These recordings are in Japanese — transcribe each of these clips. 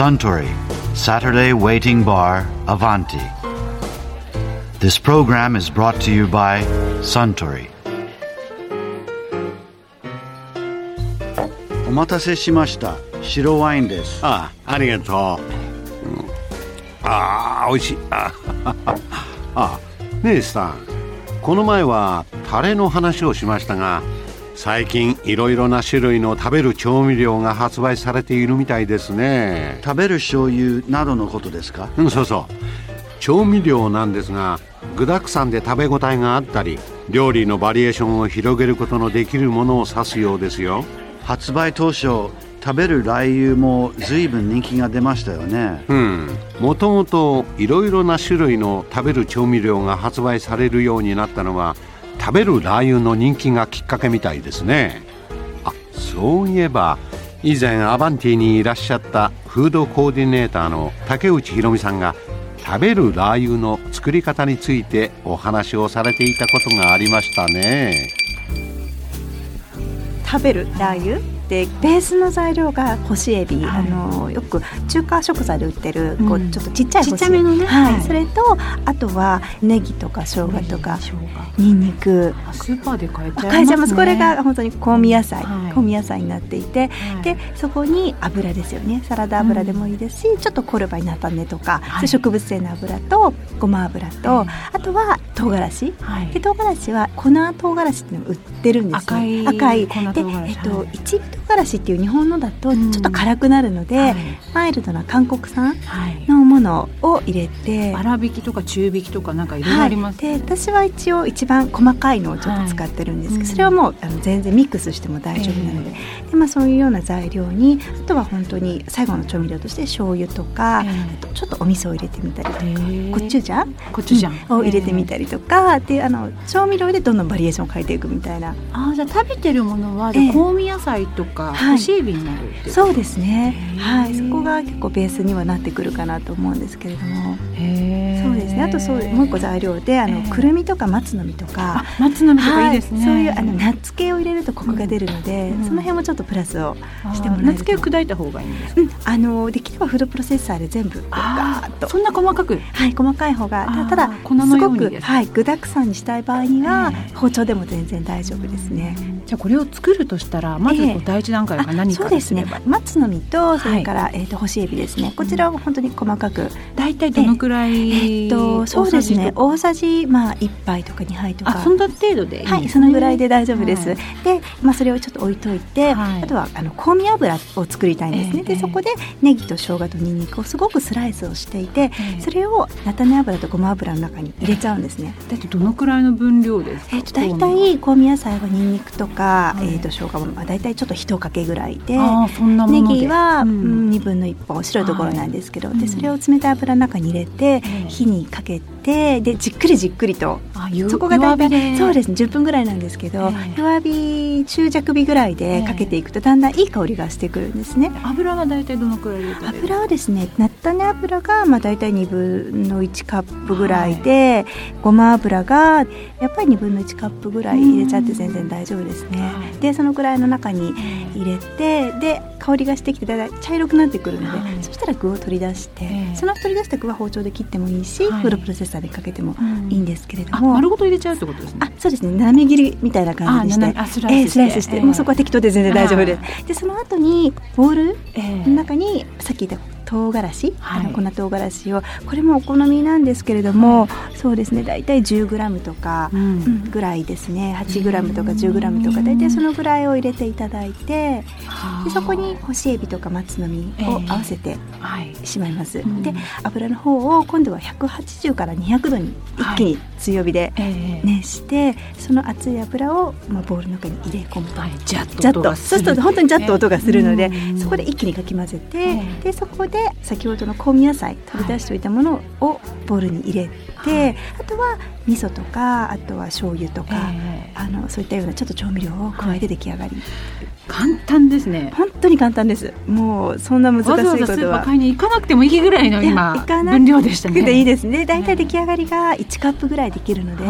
Suntory, Saturday Waiting Bar, Avanti. This program is brought to you by Suntory. お待たせしました。白ワインです。ありがとう。美味しい。ねえスタン、この前はタレの話をしましたが、最近いろいろな種類の食べる調味料が発売されているみたいですね。食べる醤油などのことですか？そうそう。調味料なんですが、具だくさんで食べ応えがあったり、料理のバリエーションを広げることのできるものを指すようですよ。発売当初、食べるラー油も随分人気が出ましたよね。もともといろいろな種類の食べる調味料が発売されるようになったのは、食べるラー油の人気がきっかけみたいですね。そういえば、以前アバンティにいらっしゃったフードコーディネーターの竹内ひろみさんが、食べるラー油の作り方についてお話をされていたことがありましたね。食べるラー油でベースの材料が干しエビ、よく中華食材で売ってる、こうちょっとちっちゃい干しエビ、それとあとはネギとか生姜とかニンニク、スーパーで買えちゃいますね。これが本当に香味野菜になっていて、でそこに油ですよね。サラダ油でもいいですし、ちょっとコルバになったねとか、植物性の油とごま油と、あとは唐辛子、で唐辛子は粉唐辛子っていうのを売ってるんですよ。赤い一味唐辛子っていう日本のだとちょっと辛くなるので、マイルドな韓国産のものを入れて、粗挽きとか中挽きとかなんかいろいろあります、ね。で私は一応一番細かいのをちょっと使ってるんですけど、それはもう全然ミックスしても大丈夫なので、そういうような材料に、あとは本当に最後の調味料として醤油とか、あとちょっとお味噌を入れてみたりとか、コチュジャンを入れてみたりとか、で調味料でどんどんバリエーションを変えていくみたいな。じゃあ食べてるものは、香味野菜とか干しエビになるっていう、そうですね、そこが結構ベースにはなってくるかなと思うんですけれども、そうですね。あともう一個材料で、くるみとか松の実とか、いいですね。そういうナッツ系を入れるとコクが出るので、その辺もちょっとプラスをしてもらえると。ナッツ系を砕いた方がいいんですか？できればフードプロセッサーで全部ガーッと。そんな細かく？細かい方が。ただすごく、具だくさんにしたい場合には、包丁でも全然大丈夫ですね。じゃあこれを作るとしたら、まず第一段階が何かですね。松の実と、それから干しエビですね。こちらは本当に細かく。大体どのくらい？そうですね。大さじ1杯とか2杯とか。そんな程度でいいんですね。そのぐらいで大丈夫です。で、それをちょっと置いといて、あとは香味油を作りたいんですね。でそこでネギと生姜とニンニクをすごくスライスをしていて、それを菜種油とごま油の中に入れちゃうんですね。だってどのくらいの分量ですか？大体香味野菜はニンニクとか、生姜も大体ちょっと1かけぐらいで、ネギは2分の1本、白いところなんですけど、でそれを冷たい油の中に入れて、火にかけて、でじっくりと、そこが大体そうですね、10分ぐらいなんですけど、弱火、中弱火ぐらいでかけていくと、だんだんいい香りがしてくるんですね。油は大体どのくらい入れてる？油はですね、菜種油が大体2分の1カップぐらいで、ごま油がやっぱり2分の1カップぐらい入れちゃって全然大丈夫ですね。でそのくらいの中に入れて、で香りがしてきて、だいたい茶色くなってくるので、そしたら具を取り出して、その取り出した具は包丁で切ってもいいし、フードプロセッサーでかけてもいいんですけれども、丸ごと入れちゃうってことですね。そうですね。斜め切りみたいな感じにして、スライスして、もうそこは適当で全然大丈夫です。でその後にボウルの中に、さっき言った唐辛子、粉唐辛子を、これもお好みなんですけれども、そうですね、だいたい 10g とかぐらいですね、8g とか 10g とか、だいたいそのぐらいを入れていただいて、でそこに干しエビとか松の実を合わせてしまいます。で油の方を今度は180から200度に一気に強火で熱して、その熱い油をボウルの中に入れ込むと、そうすると本当にジャッと音がするので、そこで一気にかき混ぜて、でそこで先ほどの香味野菜取り出しておいたものをボウルに入れて、あとは味噌とか、あとは醤油とか、そういったようなちょっと調味料を加えて出来上がり。簡単ですね。本当に簡単です。もうそんな難しいことはわざわざスーパー買いに行かなくてもいいぐらいの今分量でしたね。でいいですね。だいたい出来上がりが1カップぐらいできるので、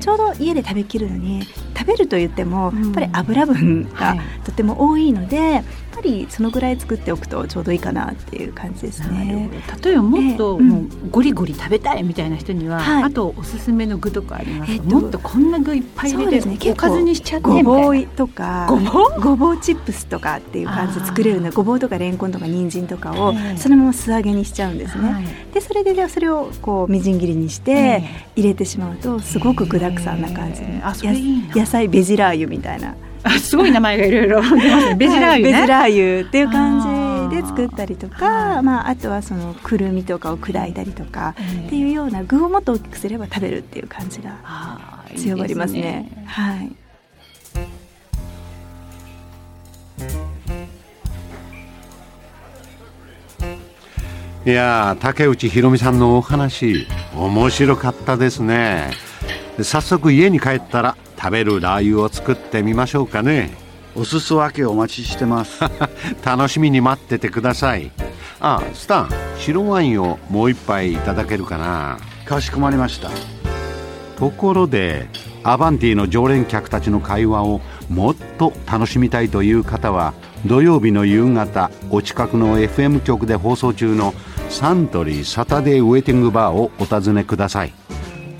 ちょうど家で食べきるのに、食べると言ってもやっぱり油分がとても多いので、ぱりそのぐらい作っておくとちょうどいいかなっていう感じですね。例えばもっともうゴリゴリ食べたいみたいな人には、あとおすすめの具とかありますか？もっとこんな具いっぱい入れて、おかずにしちゃってみたいな。ごぼうとかごぼうチップスとかっていう感じで作れるの。ごぼうとかレンコンとか人参とかをそのまま素揚げにしちゃうんですね。でそれでそれをこうみじん切りにして入れてしまうとすごく具だくさんな感じ、野菜ベジラー油みたいなすごい名前がいろいろベジラー油ね、ベジラー油っていう感じで作ったりとか、あとはそのくるみとかを砕いたりとかっていうような具をもっと大きくすれば食べるっていう感じが強まりますね。いいですね。はい。いや竹内ひろみさんのお話面白かったですね。早速家に帰ったら食べるラー油を作ってみましょうかね。おすそ分けお待ちしてます楽しみに待っててください。スタン、白ワインをもう一杯いただけるかな？かしこまりました。ところでアバンティの常連客たちの会話をもっと楽しみたいという方は、土曜日の夕方お近くの FM 局で放送中のサントリーサタデーウェイティングバーをお尋ねください。